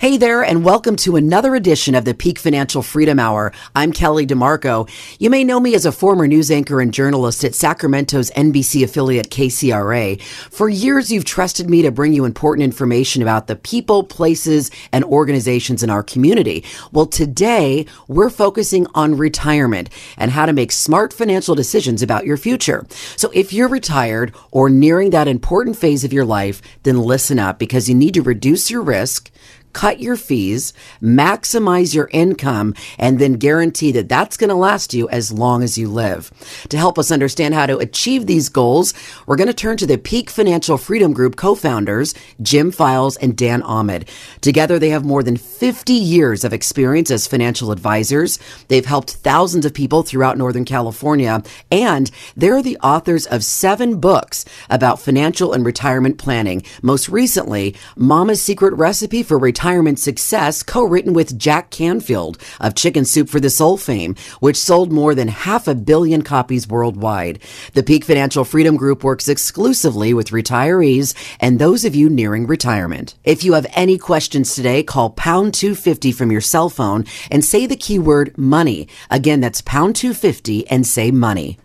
Hey there, and welcome to another edition of the Peak Financial Freedom Hour. I'm Kelly DeMarco. You may know me as a former news anchor and journalist at Sacramento's NBC affiliate KCRA. For years, you've trusted me to bring you important information about the people, places, and organizations in our community. Well, today, we're focusing on retirement and how to make smart financial decisions about your future. So if you're retired or nearing that important phase of your life, then listen up because you need to reduce your risk, cut your fees, maximize your income, and then guarantee that that's going to last you as long as you live. To help us understand how to achieve these goals, we're going to turn to the Peak Financial Freedom Group co-founders, Jim Files and Dan Ahmed. Together, they have more than 50 years of experience as financial advisors. They've helped thousands of people throughout Northern California, and they're the authors of 7 books about financial and retirement planning. Most recently, Mama's Secret Recipe for Retirement Success, co-written with Jack Canfield of Chicken Soup for the Soul fame, which sold more than 500 million copies worldwide. The Peak Financial Freedom Group works exclusively with retirees and those of you nearing retirement. If you have any questions today, call pound 250 from your cell phone and say the keyword money. Again, that's pound 250 and say money.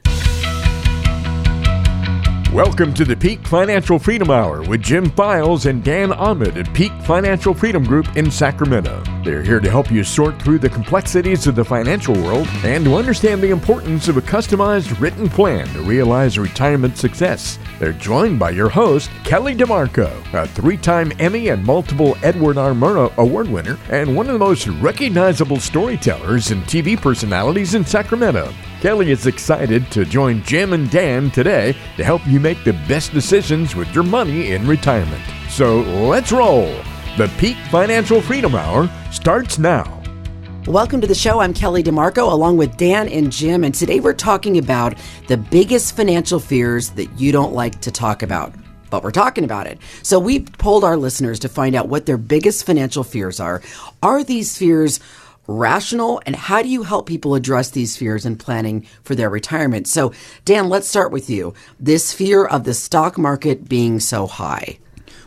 Welcome to the Peak Financial Freedom Hour with Jim Files and Dan Ahmed at Peak Financial Freedom Group in Sacramento. They're here to help you sort through the complexities of the financial world and to understand the importance of a customized written plan to realize retirement success. They're joined by your host, Kelly DeMarco, a 3-time Emmy and multiple Edward R. Murrow Award winner and one of the most recognizable storytellers and TV personalities in Sacramento. Kelly is excited to join Jim and Dan today to help you make the best decisions with your money in retirement. So let's roll. The Peak Financial Freedom Hour starts now. Welcome to the show. I'm Kelly DeMarco along with Dan and Jim, and today we're talking about the biggest financial fears that you don't like to talk about. But we're talking about it. So we polled our listeners to find out what their biggest financial fears are. Are these fears rational, and how do you help people address these fears in planning for their retirement? So, Dan, let's start with you. This fear of the stock market being so high.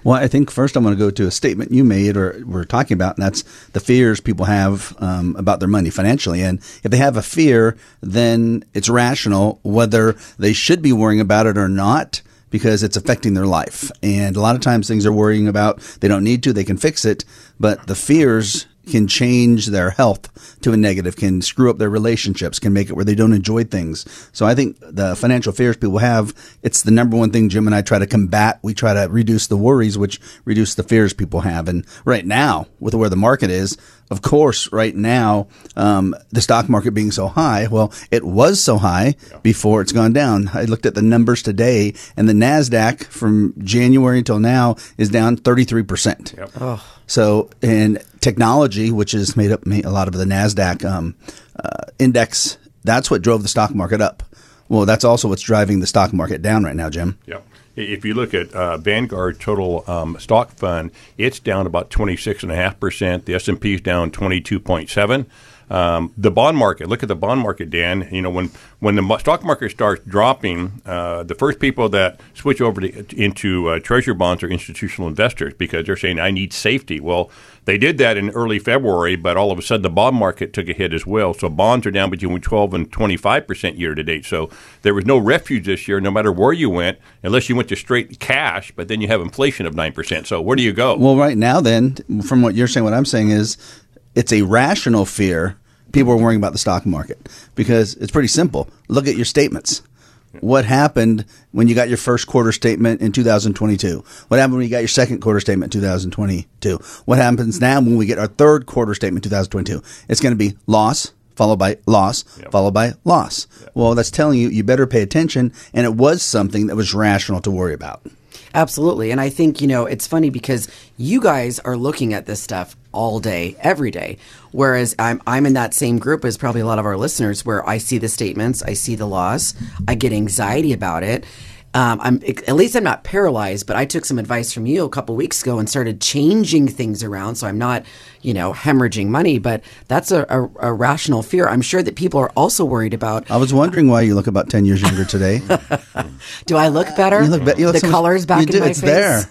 Well, I think first I'm going to go to a statement you made or we're talking about, and that's the fears people have about their money financially. And if they have a fear, then it's rational whether they should be worrying about it or not, because it's affecting their life. And a lot of times things they're worrying about, they don't need to, they can fix it, but the fears can change their health to a negative, can screw up their relationships, can make it where they don't enjoy things. So I think the financial fears people have, it's the number one thing Jim and I try to combat. We try to reduce the worries, which reduce the fears people have. And right now, with where the market is, of course, right now, the stock market being so high, well, it was so high before it's gone down. I looked at the numbers today, and the NASDAQ from January until now is down 33%. Yep. Oh. So, and technology, which is made up a lot of the NASDAQ index, that's what drove the stock market up. Well, that's also what's driving the stock market down right now, Jim. Yep. If you look at Vanguard Total Stock Fund, it's down about 26.5%. The S&P is down 22.7%. The bond market, look at the bond market, Dan. You know, when the stock market starts dropping, the first people that switch over into Treasury bonds are institutional investors because they're saying, I need safety. Well, they did that in early February, but all of a sudden the bond market took a hit as well. So bonds are down between 12 and 25% year to date. So there was no refuge this year, no matter where you went, unless you went to straight cash, but then you have inflation of 9%. So where do you go? Well, right now then, from what you're saying, what I'm saying is, it's a rational fear. People are worrying about the stock market because it's pretty simple. Look at your statements. What happened when you got your first quarter statement in 2022? What happened when you got your second quarter statement in 2022? What happens now when we get our third quarter statement in 2022? It's going to be loss, followed by loss, followed by loss. Yep. Well, that's telling you, you better pay attention. And it was something that was rational to worry about. Absolutely. And I think, you know, it's funny because you guys are looking at this stuff all day, every day. Whereas I'm in that same group as probably a lot of our listeners where I see the statements, I see the loss, I get anxiety about it. I'm not paralyzed, but I took some advice from you a couple weeks ago and started changing things around. So I'm not, you know, hemorrhaging money, but that's a rational fear. I'm sure that people are also worried about. I was wondering why you look about 10 years younger today. Do I look better? You look better. The colors back in my face. It's there.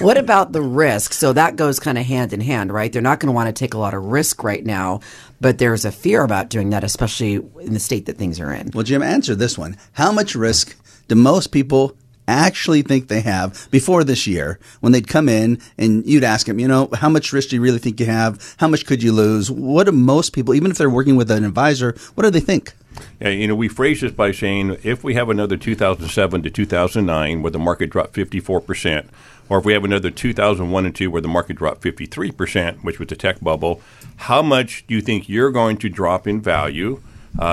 What about the risk? So that goes kind of hand in hand, right? They're not going to want to take a lot of risk right now, but there's a fear about doing that, especially in the state that things are in. Well, Jim, answer this one. How much risk do most people actually think they have before this year when they'd come in and you'd ask them, you know, how much risk do you really think you have? How much could you lose? What do most people, even if they're working with an advisor, what do they think? Yeah, you know, we phrase this by saying if we have another 2007 to 2009 where the market dropped 54%, or if we have another 2001 and 2 where the market dropped 53%, which was the tech bubble, how much do you think you're going to drop in value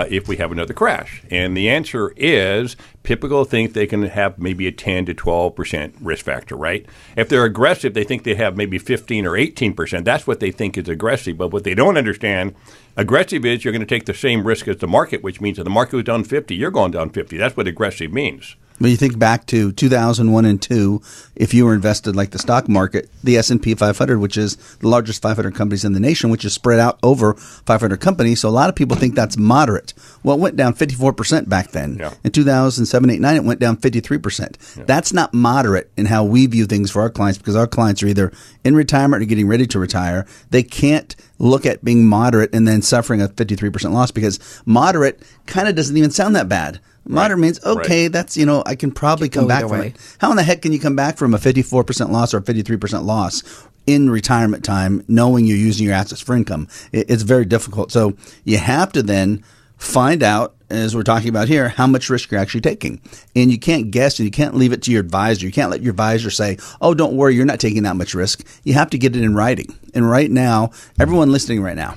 if we have another crash? And the answer is people think they can have maybe a 10 to 12% risk factor, right? If they're aggressive, they think they have maybe 15 or 18%. That's what they think is aggressive. But what they don't understand, aggressive is you're going to take the same risk as the market, which means if the market was down 50, you're going down 50. That's what aggressive means. When you think back to 2001 and 2, if you were invested like the stock market, the S&P 500, which is the largest 500 companies in the nation, which is spread out over 500 companies, so a lot of people think that's moderate. Well, it went down 54% back then. Yeah. In 2007, 8, 9, it went down 53%. Yeah. That's not moderate in how we view things for our clients, because our clients are either in retirement or getting ready to retire. They can't look at being moderate and then suffering a 53% loss, because moderate kind of doesn't even sound that bad. Moderate right. means, okay, right. that's, you know, I can probably come back from it. How in the heck can you come back from a 54% loss or a 53% loss in retirement time, knowing you're using your assets for income? It's very difficult. So you have to then find out, as we're talking about here, how much risk you're actually taking. And you can't guess, and you can't leave it to your advisor. You can't let your advisor say, oh, don't worry, you're not taking that much risk. You have to get it in writing. And right now, everyone listening right now,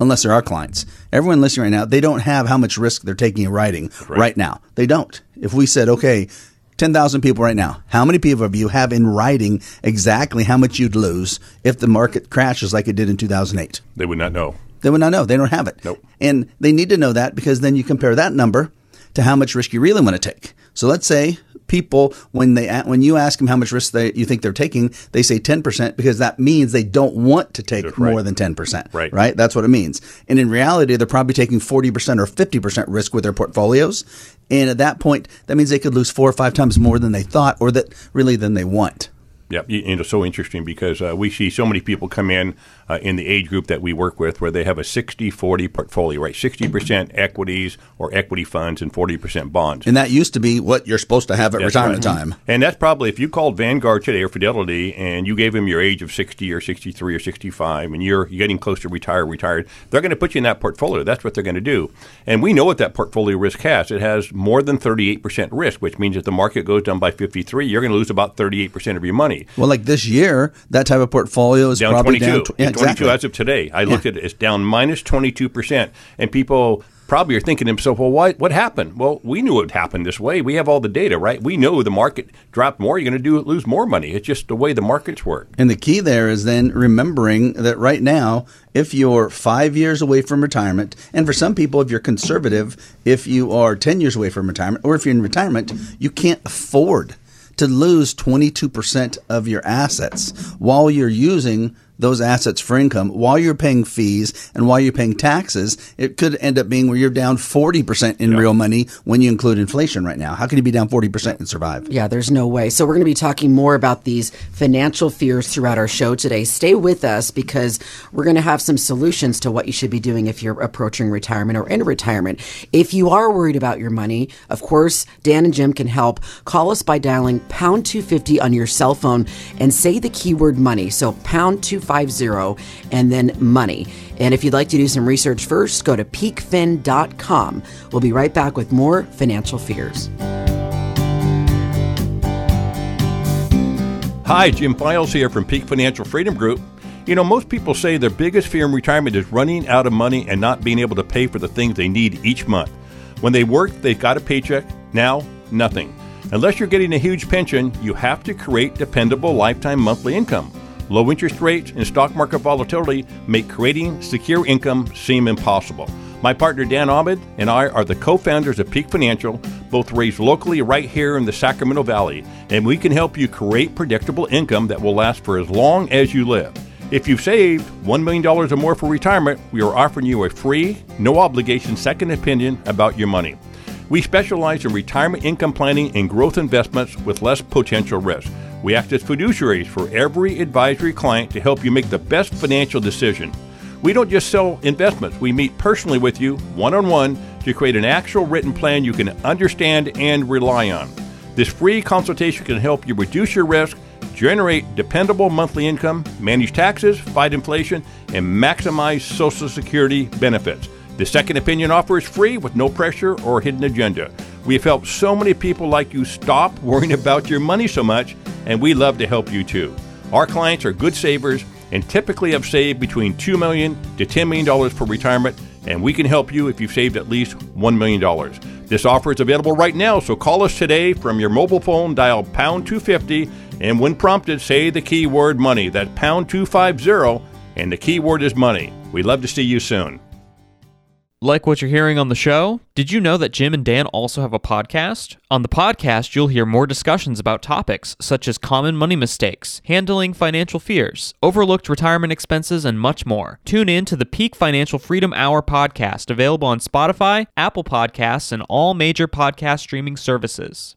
unless they're our clients, everyone listening right now, they don't have how much risk they're taking in writing right now. They don't. If we said, okay, 10,000 people right now, how many people of you have in writing exactly how much you'd lose if the market crashes like it did in 2008? They would not know. They would not know. They don't have it. Nope. And they need to know that, because then you compare that number to how much risk you really want to take. So let's say people, when you ask them how much risk you think they're taking, they say 10%, because that means they don't want to take right. more than 10%. Right. Right? That's what it means. And in reality, they're probably taking 40% or 50% risk with their portfolios. And at that point, that means they could lose 4 or 5 times more than they thought, or that really than they want. Yeah, and it's so interesting because we see so many people come in the age group that we work with where they have a 60-40 portfolio, right? 60% equities or equity funds and 40% bonds. And that used to be what you're supposed to have at retirement right. time. And that's probably, if you called Vanguard today or Fidelity and you gave them your age of 60 or 63 or 65 and you're getting close to retired, they're going to put you in that portfolio. That's what they're going to do. And we know what that portfolio risk has. It has more than 38% risk, which means if the market goes down by 53, you're going to lose about 38% of your money. Well, like this year, that type of portfolio is down probably 22. Down yeah, 22 exactly. As of today. I looked at it. It's down minus 22%. And people probably are thinking to themselves, well, why, what happened? Well, we knew it happened this way. We have all the data, right? We know the market dropped more. You're going to lose more money. It's just the way the markets work. And the key there is then remembering that right now, if you're 5 years away from retirement, and for some people, if you're conservative, if you are 10 years away from retirement, or if you're in retirement, you can't afford to lose 22% of your assets while you're using those assets for income, while you're paying fees and while you're paying taxes. It could end up being where you're down 40% in real money when you include inflation right now. How can you be down 40% and survive? Yeah, there's no way. So we're going to be talking more about these financial fears throughout our show today. Stay with us, because we're going to have some solutions to what you should be doing if you're approaching retirement or in retirement. If you are worried about your money, of course, Dan and Jim can help. Call us by dialing pound 250 on your cell phone and say the keyword money. So pound 250. 50 and then money. And if you'd like to do some research first, go to peakfin.com. We'll be right back with more financial fears. Hi, Jim Files here from Peak Financial Freedom Group. You know, most people say their biggest fear in retirement is running out of money and not being able to pay for the things they need each month. When they work, they've got a paycheck. Now, nothing. Unless you're getting a huge pension, you have to create dependable lifetime monthly income. Low interest rates and stock market volatility make creating secure income seem impossible. My partner Dan Ahmed and I are the co-founders of Peak Financial, both raised locally right here in the Sacramento Valley, and we can help you create predictable income that will last for as long as you live. If you've saved $1 million or more for retirement, we are offering you a free, no obligation second opinion about your money. We specialize in retirement income planning and growth investments with less potential risk. We act as fiduciaries for every advisory client to help you make the best financial decision. We don't just sell investments. We meet personally with you, one-on-one, to create an actual written plan you can understand and rely on. This free consultation can help you reduce your risk, generate dependable monthly income, manage taxes, fight inflation, and maximize Social Security benefits. The second opinion offer is free with no pressure or hidden agenda. We've helped so many people like you stop worrying about your money so much, and we love to help you too. Our clients are good savers and typically have saved between $2 million to $10 million for retirement, and we can help you if you've saved at least $1 million. This offer is available right now, so call us today from your mobile phone, dial pound 250, and when prompted, say the keyword money. That's pound 250, and the keyword is money. We'd love to see you soon. Like what you're hearing on the show? Did you know that Jim and Dan also have a podcast? On the podcast, you'll hear more discussions about topics such as common money mistakes, handling financial fears, overlooked retirement expenses, and much more. Tune in to the Peak Financial Freedom Hour podcast, available on Spotify, Apple Podcasts, and all major podcast streaming services.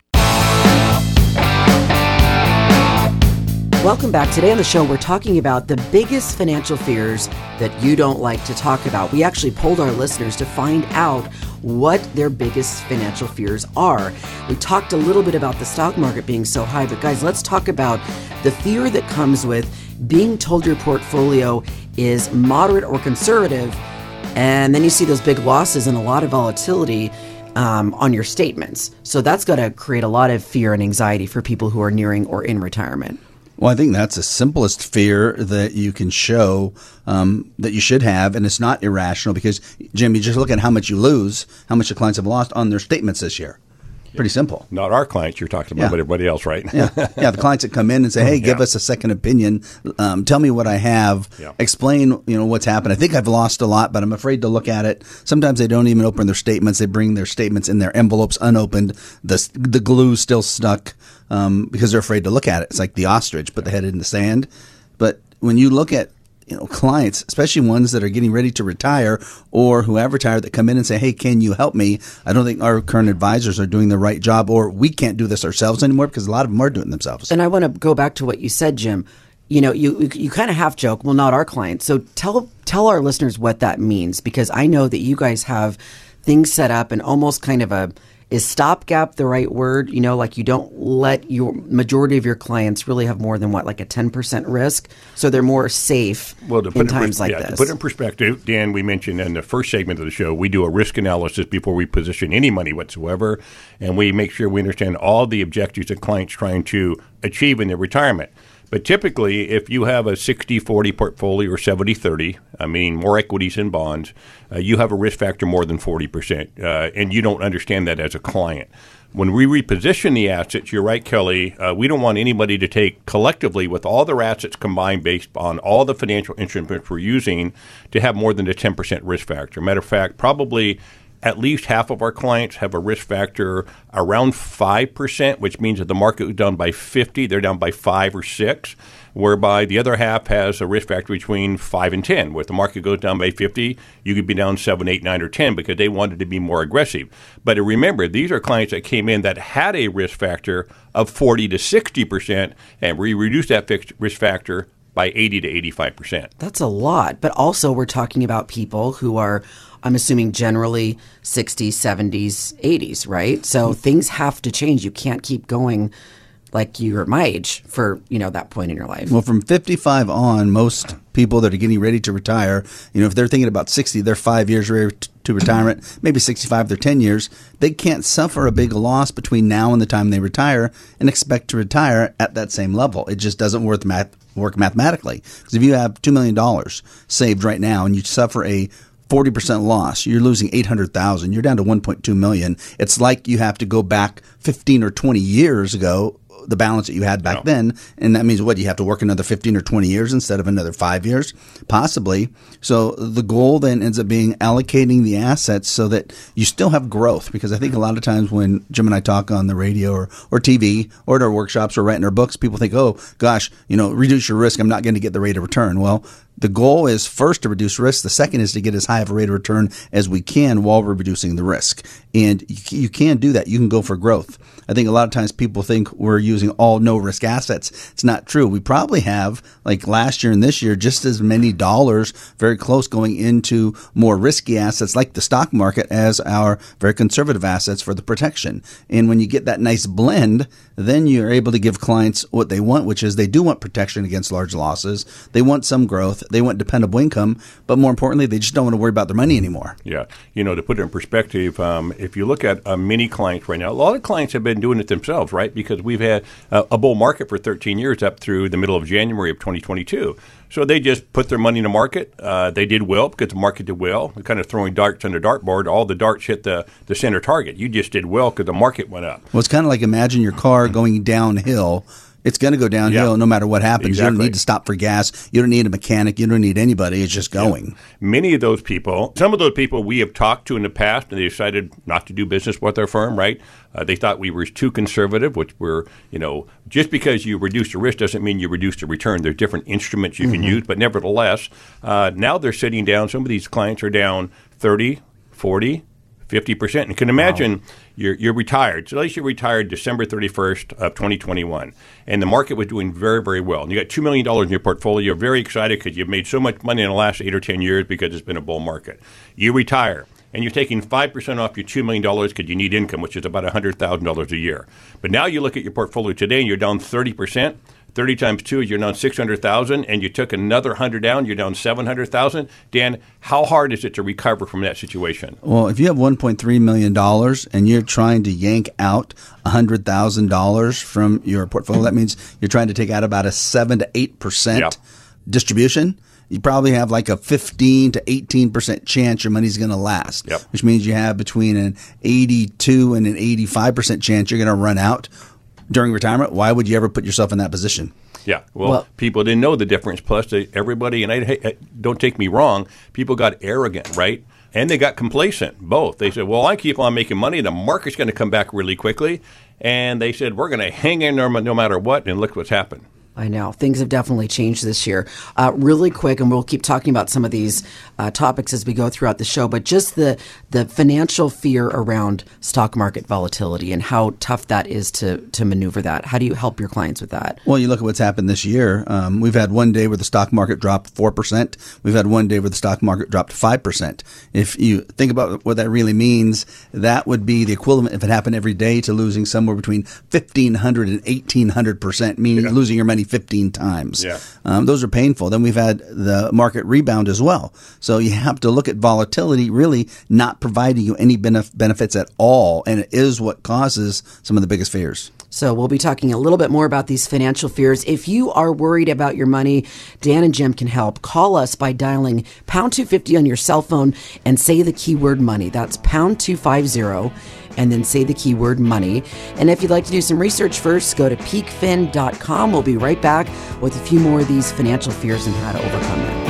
Welcome back. Today on the show, we're talking about the biggest financial fears that you don't like to talk about. We actually polled our listeners to find out what their biggest financial fears are. We talked a little bit about the stock market being so high, but guys, let's talk about the fear that comes with being told your portfolio is moderate or conservative, and then you see those big losses and a lot of volatility on your statements. So that's going to create a lot of fear and anxiety for people who are nearing or in retirement. Well, I think that's the simplest fear that you can show that you should have, and it's not irrational because, Jim, you just look at how much you lose, how much your clients have lost on their statements this year. Pretty simple. Not our clients you're talking about, but everybody else, right? Yeah, the clients that come in and say, hey, give us a second opinion. Tell me what I have. Yeah. Explain, what's happened. I think I've lost a lot, but I'm afraid to look at it. Sometimes they don't even open their statements. They bring their statements in their envelopes unopened. The glue's still stuck because they're afraid to look at it. It's like the ostrich, put the head in the sand. But when you look at clients, especially ones that are getting ready to retire or who have retired that come in and say, hey, can you help me? I don't think our current advisors are doing the right job, or we can't do this ourselves anymore, because a lot of them are doing it themselves. And I want to go back to what you said, Jim. You kind of half joke, well, not our clients. So tell our listeners what that means, because I know that you guys have things set up and almost kind of a, is stopgap the right word? Like you don't let your majority of your clients really have more than like a 10% risk, so they're more safe in times like this. To put it in perspective, Dan, we mentioned in the first segment of the show, we do a risk analysis before we position any money whatsoever, and we make sure we understand all the objectives that clients are trying to achieve in their retirement. But typically, if you have a 60-40 portfolio or 70-30, more equities and bonds, you have a risk factor more than 40%, and you don't understand that as a client. When we reposition the assets, you're right, Kelly, we don't want anybody to take collectively with all their assets combined based on all the financial instruments we're using to have more than a 10% risk factor. Matter of fact, probably at least half of our clients have a risk factor around 5%, which means that the market was down by 50, they're down by 5 or 6, whereby the other half has a risk factor between 5 and 10. Where if the market goes down by 50, you could be down 7, 8, 9, or 10 because they wanted to be more aggressive. But remember, these are clients that came in that had a risk factor of 40 to 60%, and we reduced that fixed risk factor by 80 to 85%. That's a lot. But also we're talking about people who are, I'm assuming, generally 60s, 70s, 80s, right? So things have to change. You can't keep going like you're my age for, that point in your life. Well, from 55 on, most people that are getting ready to retire, if they're thinking about 60, they're 5 years to retirement, maybe 65, they're 10 years. They can't suffer a big loss between now and the time they retire and expect to retire at that same level. It just doesn't work mathematically. Because if you have $2 million saved right now and you suffer a 40% loss, you're losing $800,000. You're down to $1.2 million. It's like you have to go back 15 or 20 years ago, the balance that you had back then. And that means what? You have to work another 15 or 20 years instead of another 5 years, possibly. So the goal then ends up being allocating the assets so that you still have growth. Because I think a lot of times when Jim and I talk on the radio or TV or at our workshops or writing our books, people think, reduce your risk. I'm not going to get the rate of return. Well, The goal is first to reduce risk. The second is to get as high of a rate of return as we can while we're reducing the risk. And you can do that. You can go for growth. I think a lot of times people think we're using all no risk assets. It's not true. We probably have, like last year and this year, just as many dollars very close going into more risky assets like the stock market as our very conservative assets for the protection. And when you get that nice blend, then you're able to give clients what they want, which is they do want protection against large losses. They want some growth. They want dependable income. But more importantly, they just don't want to worry about their money anymore. Yeah. You know, to put it in perspective, if you look at many clients right now, a lot of clients have been doing it themselves, right? Because we've had a bull market for 13 years up through the middle of January of 2022. So they just put their money in the market. They did well because the market did well. We're kind of throwing darts on the dartboard. All the darts hit the center target. You just did well because the market went up. Well, it's kind of like imagine your car going downhill. It's going to go downhill no matter what happens. Exactly. You don't need to stop for gas. You don't need a mechanic. You don't need anybody. It's just going. Yeah. Many of those people, some of those people we have talked to in the past, and they decided not to do business with our firm, right? They thought we were too conservative, which we're, you know, just because you reduce the risk doesn't mean you reduce the return. There's different instruments you can use, but nevertheless, now they're sitting down. Some of these clients are down 30, 40, 50%. And you can imagine you're retired. So at least you retired December 31st of 2021. And the market was doing very, very well. And you got $2 million in your portfolio. You're very excited because you've made so much money in the last 8 or 10 years because it's been a bull market. You retire. And you're taking 5% off your $2 million because you need income, which is about $100,000 a year. But now you look at your portfolio today and you're down 30%. 30 times 2 is you're down $600,000, and you took another 100 down, you're down $700,000. Dan, how hard is it to recover from that situation? Well, if you have $1.3 million and you're trying to yank out $100,000 from your portfolio, that means you're trying to take out about a 7 to 8% distribution. You probably have like a 15 to 18% chance your money's going to last, which means you have between an 82 and an 85% chance you're going to run out during retirement. Why would you ever put yourself in that position? Yeah. Well, people didn't know the difference. Plus, everybody, and don't take me wrong, people got arrogant, right? And they got complacent, both. They said, well, I keep on making money. The market's going to come back really quickly. And they said, we're going to hang in there no matter what. And look what's happened. I know. Things have definitely changed this year. Really quick, and we'll keep talking about some of these topics as we go throughout the show, but just the financial fear around stock market volatility and how tough that is to maneuver that. How do you help your clients with that? Well, you look at what's happened this year. We've had one day where the stock market dropped 4%. We've had one day where the stock market dropped 5%. If you think about what that really means, that would be the equivalent, if it happened every day, to losing somewhere between 1,500 and 1,800%, meaning losing your money 15 times. Yeah. Those are painful. Then we've had the market rebound as well. So you have to look at volatility really not providing you any benefits at all. And it is what causes some of the biggest fears. So we'll be talking a little bit more about these financial fears. If you are worried about your money, Dan and Jim can help. Call us by dialing pound 250 on your cell phone and say the keyword money. That's pound 250 and then say the keyword money. And if you'd like to do some research first, go to peakfin.com. We'll be right back with a few more of these financial fears and how to overcome them.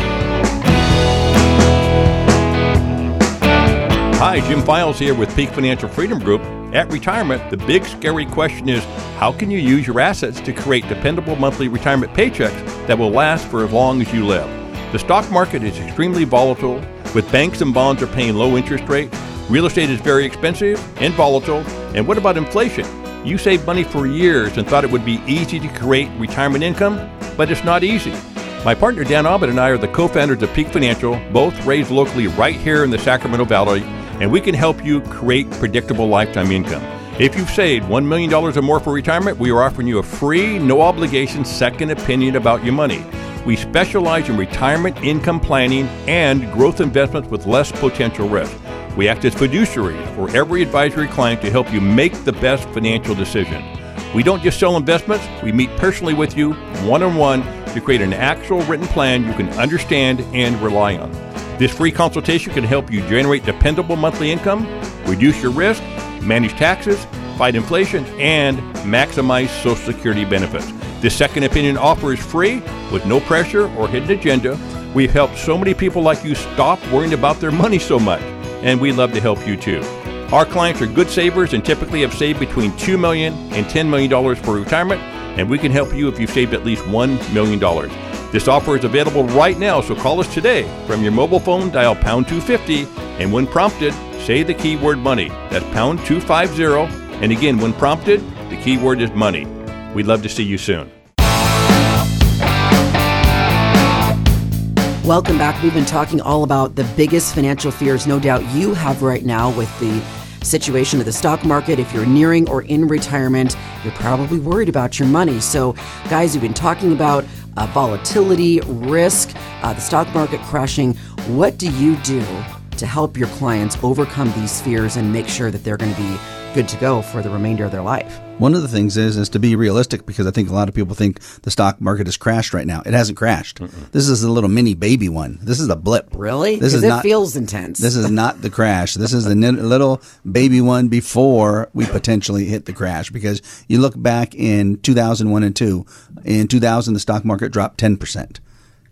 Hi, Jim Files here with Peak Financial Freedom Group. At retirement, the big scary question is, how can you use your assets to create dependable monthly retirement paychecks that will last for as long as you live? The stock market is extremely volatile, with banks and bonds are paying low interest rates. Real estate is very expensive and volatile. And what about inflation? You saved money for years and thought it would be easy to create retirement income, but it's not easy. My partner Dan Ahmed and I are the co-founders of Peak Financial, both raised locally right here in the Sacramento Valley, and we can help you create predictable lifetime income. If you've saved $1 million or more for retirement, we are offering you a free, no obligation second opinion about your money. We specialize in retirement income planning and growth investments with less potential risk. We act as fiduciaries for every advisory client to help you make the best financial decision. We don't just sell investments, we meet personally with you, one-on-one, to create an actual written plan you can understand and rely on. This free consultation can help you generate dependable monthly income, reduce your risk, manage taxes, fight inflation, and maximize Social Security benefits. This second opinion offer is free, with no pressure or hidden agenda. We've helped so many people like you stop worrying about their money so much, and we'd love to help you too. Our clients are good savers and typically have saved between $2 million and $10 million for retirement, and we can help you if you've saved at least $1 million. This offer is available right now, so call us today. From your mobile phone, dial pound 250, and when prompted, say the keyword money. That's pound 250, and again, when prompted, the keyword is money. We'd love to see you soon. Welcome back. We've been talking all about the biggest financial fears no doubt you have right now with the situation of the stock market. If you're nearing or in retirement, you're probably worried about your money. So guys, we've been talking about volatility, risk, the stock market crashing. What do you do to help your clients overcome these fears and make sure that they're going to be good to go for the remainder of their life? One of the things is to be realistic, because I think a lot of people think the stock market has crashed right now. It hasn't crashed. Mm-mm. This is a little mini baby one. This is a blip. Really? This is not, feels intense. This is not the crash. This is the little baby one before we potentially hit the crash, because you look back in 2001 and 2. In 2000, the stock market dropped 10%.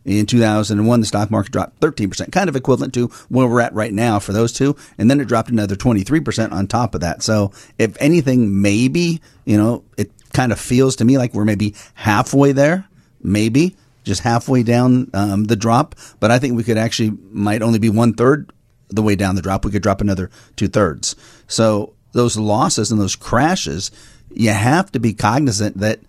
In 2001, the stock market dropped 13%, kind of equivalent to where we're at right now for those two. And then it dropped another 23% on top of that. So if anything, maybe, you know, it kind of feels to me like we're maybe halfway there, maybe just halfway down the drop. But I think we could actually might only be 1/3 the way down the drop. We could drop another 2/3. So those losses and those crashes, you have to be cognizant that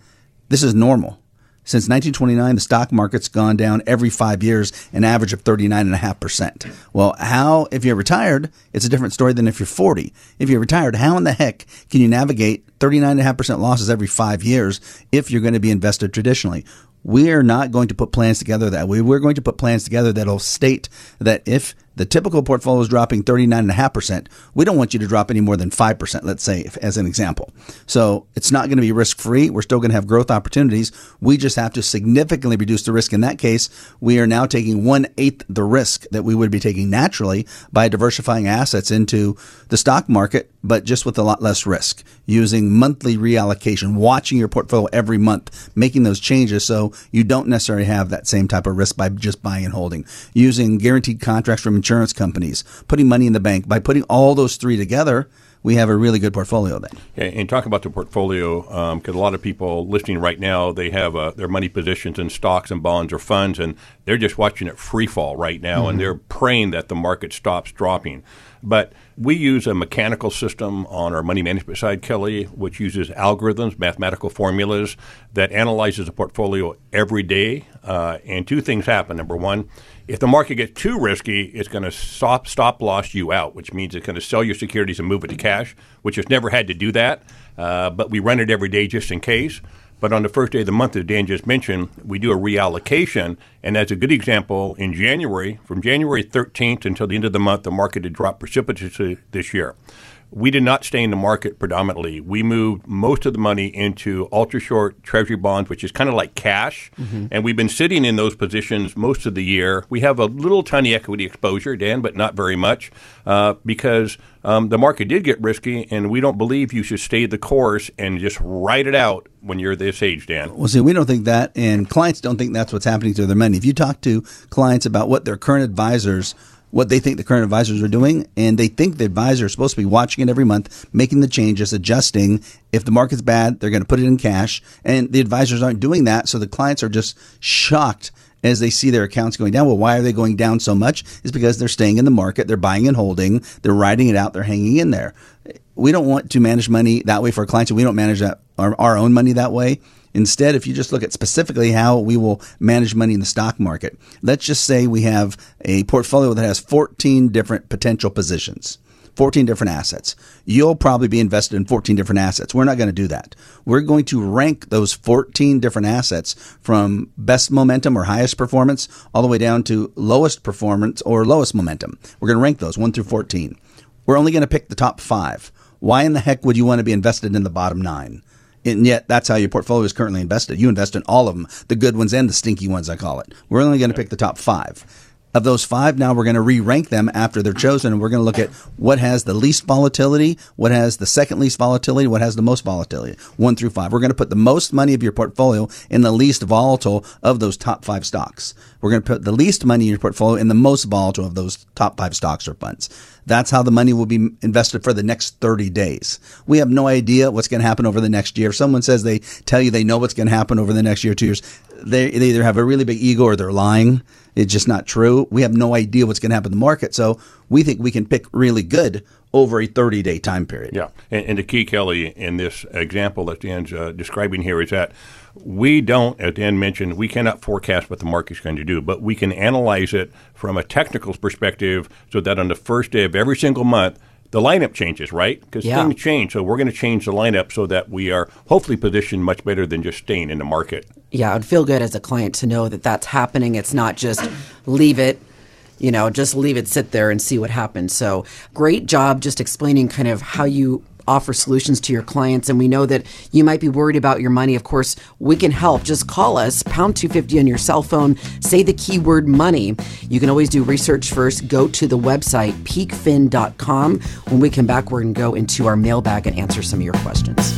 this is normal. Since 1929, the stock market's gone down every 5 years, an average of 39.5%. Well, how, if you're retired, it's a different story than if you're 40. If you're retired, how in the heck can you navigate 39.5% losses every 5 years if you're going to be invested traditionally? We're not going to put plans together that way. We're going to put plans together that'll state that if the typical portfolio is dropping 39.5%, we don't want you to drop any more than 5%, let's say, as an example. So it's not going to be risk-free. We're still going to have growth opportunities. We just have to significantly reduce the risk. In that case, we are now taking 1/8 the risk that we would be taking naturally by diversifying assets into the stock market, but just with a lot less risk, using monthly reallocation, watching your portfolio every month, making those changes so you don't necessarily have that same type of risk by just buying and holding, using guaranteed contracts from insurance companies, putting money in the bank. By putting all those three together, we have a really good portfolio then. Yeah, and talk about the portfolio, because a lot of people listening right now, they have their money positions in stocks and bonds or funds, and they're just watching it free fall right now, mm-hmm. and they're praying that the market stops dropping. But we use a mechanical system on our money management side, Kelly, which uses algorithms, mathematical formulas that analyzes the portfolio every day. And two things happen. Number one, if the market gets too risky, it's going to stop loss you out, which means it's going to sell your securities and move it to cash, which has never had to do that. But we run it every day just in case. But on the first day of the month, as Dan just mentioned, we do a reallocation. And as a good example, in January, from January 13th until the end of the month, the market had dropped precipitously this year. We did not stay in the market predominantly. We moved most of the money into ultra-short Treasury bonds, which is kind of like cash. Mm-hmm. And we've been sitting in those positions most of the year. We have a little tiny equity exposure, Dan, but not very much, because the market did get risky, and we don't believe you should stay the course and just ride it out when you're this age, Dan. Well, see, we don't think that, and clients don't think that's what's happening to their money. If you talk to clients about what their current advisors what they think the current advisors are doing, and they think the advisor is supposed to be watching it every month, making the changes, adjusting. If the market's bad, they're going to put it in cash, and the advisors aren't doing that, so the clients are just shocked as they see their accounts going down. Well, why are they going down so much? It's because they're staying in the market, they're buying and holding, they're riding it out, they're hanging in there. We don't want to manage money that way for our clients, and we don't manage that, our own money that way. Instead, if you just look at specifically how we will manage money in the stock market, let's just say we have a portfolio that has 14 different potential positions, 14 different assets. You'll probably be invested in 14 different assets. We're not going to do that. We're going to rank those 14 different assets from best momentum or highest performance all the way down to lowest performance or lowest momentum. We're going to rank those 1 through 14. We're only going to pick the top 5. Why in the heck would you want to be invested in the bottom 9? And yet, that's how your portfolio is currently invested. You invest in all of them, the good ones and the stinky ones, I call it. We're only going to pick the top 5. Of those five, now we're going to re-rank them after they're chosen, and we're going to look at what has the least volatility, what has the second least volatility, what has the most volatility, 1 through 5. We're going to put the most money of your portfolio in the least volatile of those top 5 stocks. We're going to put the least money in your portfolio in the most volatile of those top 5 stocks or funds. That's how the money will be invested for the next 30 days. We have no idea what's going to happen over the next year. If someone says they tell you they know what's going to happen over the next year or 2 years, they either have a really big ego or they're lying. It's just not true. We have no idea what's going to happen in the market. So we think we can pick really good over a 30-day time period. Yeah. And the key, Kelly, in this example that Dan's describing here is that we don't, as Dan mentioned, we cannot forecast what the market's going to do, but we can analyze it from a technical perspective so that on the first day of every single month, the lineup changes, right? Because things change. So we're going to change the lineup so that we are hopefully positioned much better than just staying in the market. Yeah, it would feel good as a client to know that that's happening. It's not just leave it, you know, just leave it sit there and see what happens. So great job just explaining kind of how you offer solutions to your clients. And we know that you might be worried about your money. Of course, we can help. Just call us, pound 250 on your cell phone, say the keyword money. You can always do research first. Go to the website, peakfin.com. When we come back, we're going to go into our mailbag and answer some of your questions.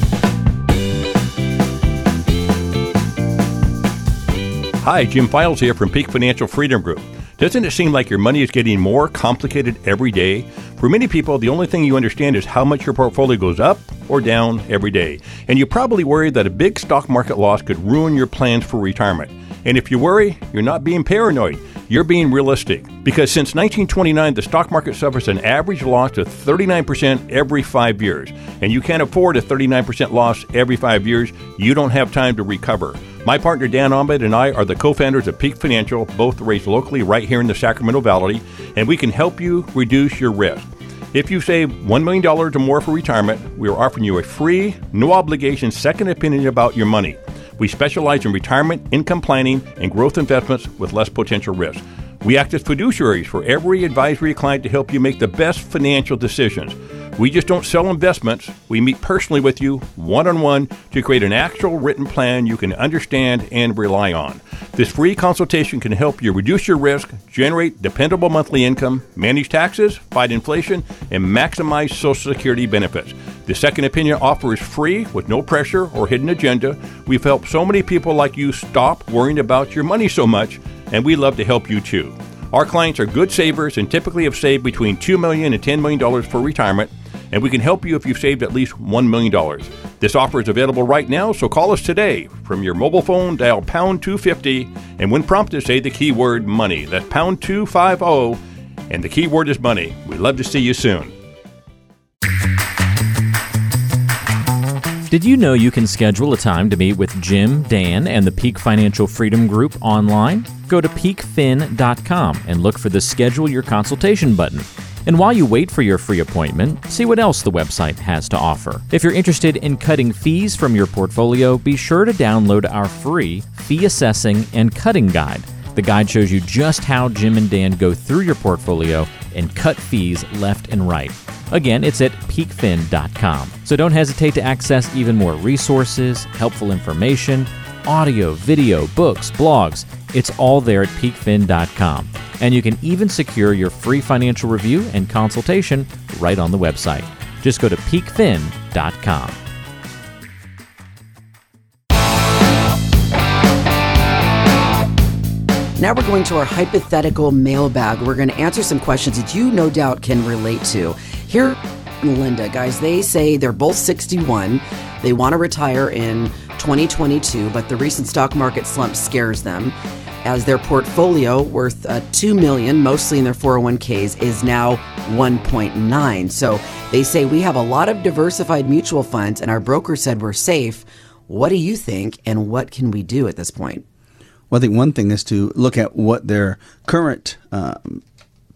Hi, Jim Files here from Peak Financial Freedom Group. Doesn't it seem like your money is getting more complicated every day? For many people, the only thing you understand is how much your portfolio goes up or down every day. And you probably worry that a big stock market loss could ruin your plans for retirement. And if you worry, you're not being paranoid. You're being realistic. Because since 1929, the stock market suffers an average loss of 39% every 5 years. And you can't afford a 39% loss every 5 years. You don't have time to recover. My partner Dan Ahmed and I are the co-founders of Peak Financial, both raised locally right here in the Sacramento Valley, and we can help you reduce your risk. If you save $1 million or more for retirement, we are offering you a free, no-obligation second opinion about your money. We specialize in retirement, income planning, and growth investments with less potential risk. We act as fiduciaries for every advisory client to help you make the best financial decisions. We just don't sell investments. We meet personally with you one-on-one to create an actual written plan you can understand and rely on. This free consultation can help you reduce your risk, generate dependable monthly income, manage taxes, fight inflation, and maximize Social Security benefits. The second opinion offer is free with no pressure or hidden agenda. We've helped so many people like you stop worrying about your money so much, and we love to help you too. Our clients are good savers and typically have saved between $2 million and $10 million for retirement, and we can help you if you've saved at least $1 million. This offer is available right now, so call us today. From your mobile phone, dial pound 250, and when prompted, say the keyword money. That's pound 250, and the keyword is money. We'd love to see you soon. Did you know you can schedule a time to meet with Jim, Dan, and the Peak Financial Freedom Group online? Go to peakfin.com and look for the Schedule Your Consultation button. And while you wait for your free appointment, see what else the website has to offer. If you're interested in cutting fees from your portfolio, be sure to download our free Fee Assessing and Cutting Guide. The guide shows you just how Jim and Dan go through your portfolio and cut fees left and right. Again, it's at peakfin.com. So don't hesitate to access even more resources, helpful information, audio, video, books, blogs. It's all there at peakfin.com. And you can even secure your free financial review and consultation right on the website. Just go to peakfin.com. Now we're going to our hypothetical mailbag. We're going to answer some questions that you no doubt can relate to. Here, Linda, guys, they say they're both 61. They want to retire in 2022, but the recent stock market slump scares them as their portfolio worth $2 million, mostly in their 401ks, is now $1.9. So they say we have a lot of diversified mutual funds and our broker said we're safe. What do you think and what can we do at this point? Well, I think one thing is to look at what their current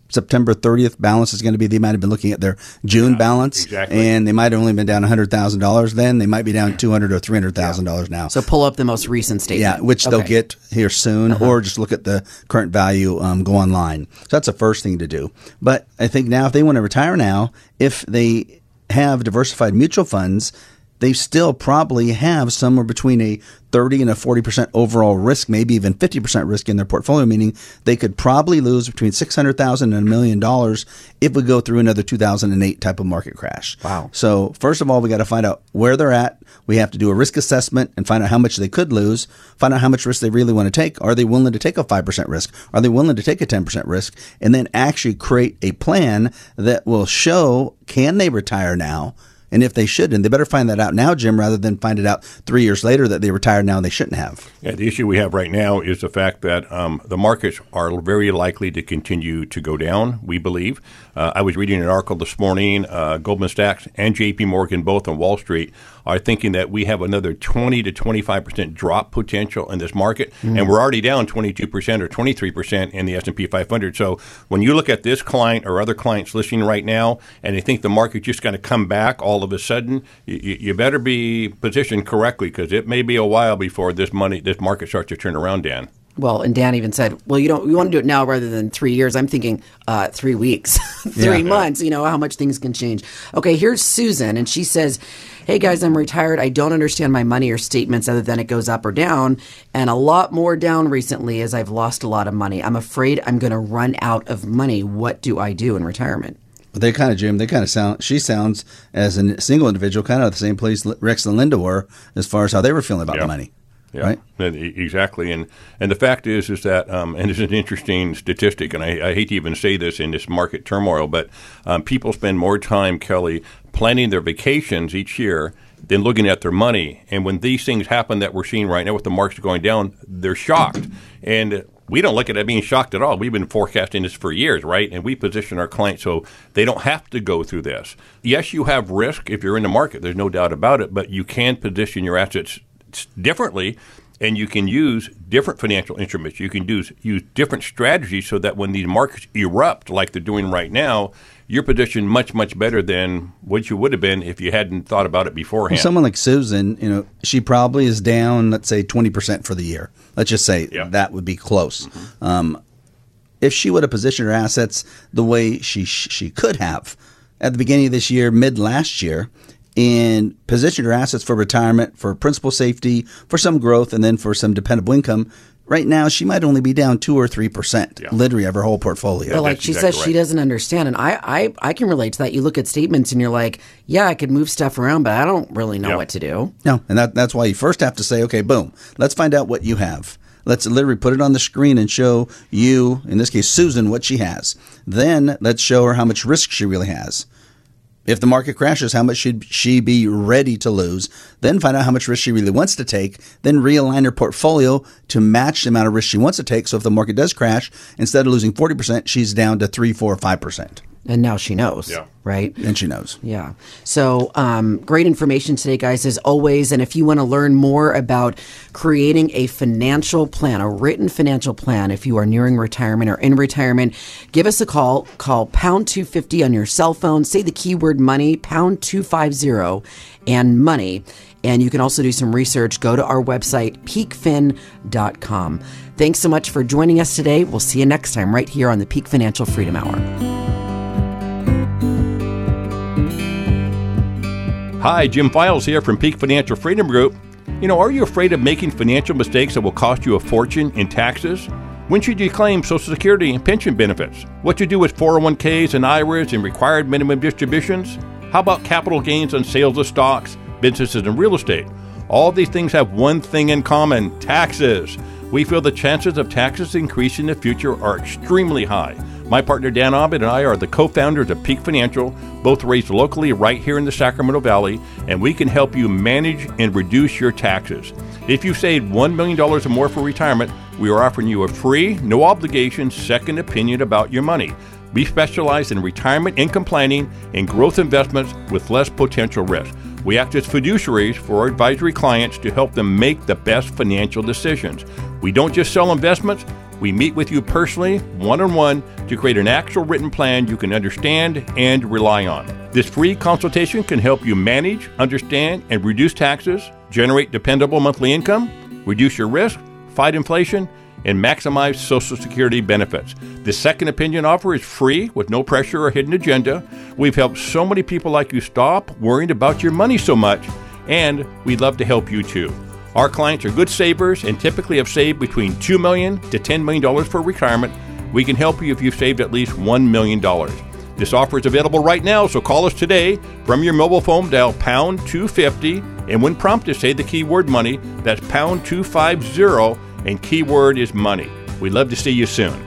September 30th balance is going to be. They might have been looking at their June balance, and they might have only been down $100,000 then. They might be down $200,000 or $300,000 now. So pull up the most recent statement. Yeah, which they'll get here soon, or just look at the current value, go online. So that's the first thing to do. But I think now if they want to retire now, if they have diversified mutual funds, they still probably have somewhere between a 30 and a 40% overall risk, maybe even 50% risk in their portfolio, meaning they could probably lose between $600,000 and $1 million if we go through another 2008 type of market crash. Wow. So first of all, we got to find out where they're at. We have to do a risk assessment and find out how much they could lose, find out how much risk they really want to take. Are they willing to take a 5% risk? Are they willing to take a 10% risk? And then actually create a plan that will show, can they retire now? And if they should, and they better find that out now, Jim, rather than find it out 3 years later that they retired now and they shouldn't have. Yeah, the issue we have right now is the fact that the markets are very likely to continue to go down, we believe. I was reading an article this morning, Goldman Sachs and JP Morgan, both on Wall Street, are thinking that we have another 20 to 25% drop potential in this market, and we're already down 22% or 23% in the S&P 500. So when you look at this client or other clients listening right now, and they think the market just going to come back all of a sudden, you better be positioned correctly, because it may be a while before this market starts to turn around, Dan. Well, and Dan even said, well, you want to do it now rather than 3 years. I'm thinking 3 weeks, three months, you know, how much things can change. Okay, here's Susan, and she says, hey guys, I'm retired. I don't understand my money or statements other than it goes up or down, and a lot more down recently as I've lost a lot of money. I'm afraid I'm going to run out of money. What do I do in retirement? But they kind of, Jim, they kind of sound, she sounds as a single individual kind of the same place Rex and Linda were as far as how they were feeling about money. Yeah, right? Exactly. And the fact is that, and it's an interesting statistic, and I hate to even say this in this market turmoil, but people spend more time, Kelly, planning their vacations each year than looking at their money. And when these things happen that we're seeing right now with the markets going down, they're shocked. And we don't look at it being shocked at all. We've been forecasting this for years, right? And we position our clients so they don't have to go through this. Yes, you have risk if you're in the market. There's no doubt about it, but you can position your assets differently, and you can use different financial instruments. You can use different strategies so that when these markets erupt like they're doing right now, you're positioned much, much better than what you would have been if you hadn't thought about it beforehand. Well, someone like Susan, you know, she probably is down, let's say, 20% for the year. Let's just say that would be close. If she would have positioned her assets the way she could have at the beginning of this year, mid last year, and positioned her assets for retirement, for principal safety, for some growth, and then for some dependable income, right now she might only be down 2 or 3% literally of her whole portfolio. Well, like she says, she doesn't understand. And I can relate to that. You look at statements and you're like, yeah, I could move stuff around, but I don't really know what to do. No, and that's why you first have to say, okay, boom, let's find out what you have. Let's literally put it on the screen and show you, in this case, Susan, what she has. Then let's show her how much risk she really has. If the market crashes, how much should she be ready to lose? Then find out how much risk she really wants to take. Then realign her portfolio to match the amount of risk she wants to take. So if the market does crash, instead of losing 40%, she's down to 3%, 4%, 5%. And now she knows, right? And she knows. Yeah. So great information today, guys, as always. And if you want to learn more about creating a financial plan, a written financial plan, if you are nearing retirement or in retirement, give us a call. Call pound 250 on your cell phone. Say the keyword money, pound 250 and money. And you can also do some research. Go to our website, peakfin.com. Thanks so much for joining us today. We'll see you next time right here on the Peak Financial Freedom Hour. Hi, Jim Files here from Peak Financial Freedom Group. You know, are you afraid of making financial mistakes that will cost you a fortune in taxes? When should you claim Social Security and pension benefits? What to do with 401ks and IRAs and required minimum distributions? How about capital gains on sales of stocks, businesses, and real estate? All these things have one thing in common: taxes. We feel the chances of taxes increasing in the future are extremely high. My partner Dan Ahmed and I are the co-founders of Peak Financial, both raised locally right here in the Sacramento Valley, and we can help you manage and reduce your taxes. If you save $1 million or more for retirement, we are offering you a free, no obligation, second opinion about your money. We specialize in retirement income planning and growth investments with less potential risk. We act as fiduciaries for our advisory clients to help them make the best financial decisions. We don't just sell investments. We meet with you personally, one-on-one, to create an actual written plan you can understand and rely on. This free consultation can help you manage, understand, and reduce taxes, generate dependable monthly income, reduce your risk, fight inflation, and maximize Social Security benefits. The second opinion offer is free with no pressure or hidden agenda. We've helped so many people like you stop worrying about your money so much And we'd love to help you too. Our clients are good savers and typically have saved between $2 million to $10 million for retirement. We can help you if you've saved at least $1 million. This offer is available right now, so call us today. From your mobile phone, dial pound 250, and when prompted, say the keyword money. That's pound 250, and keyword is money. We'd love to see you soon.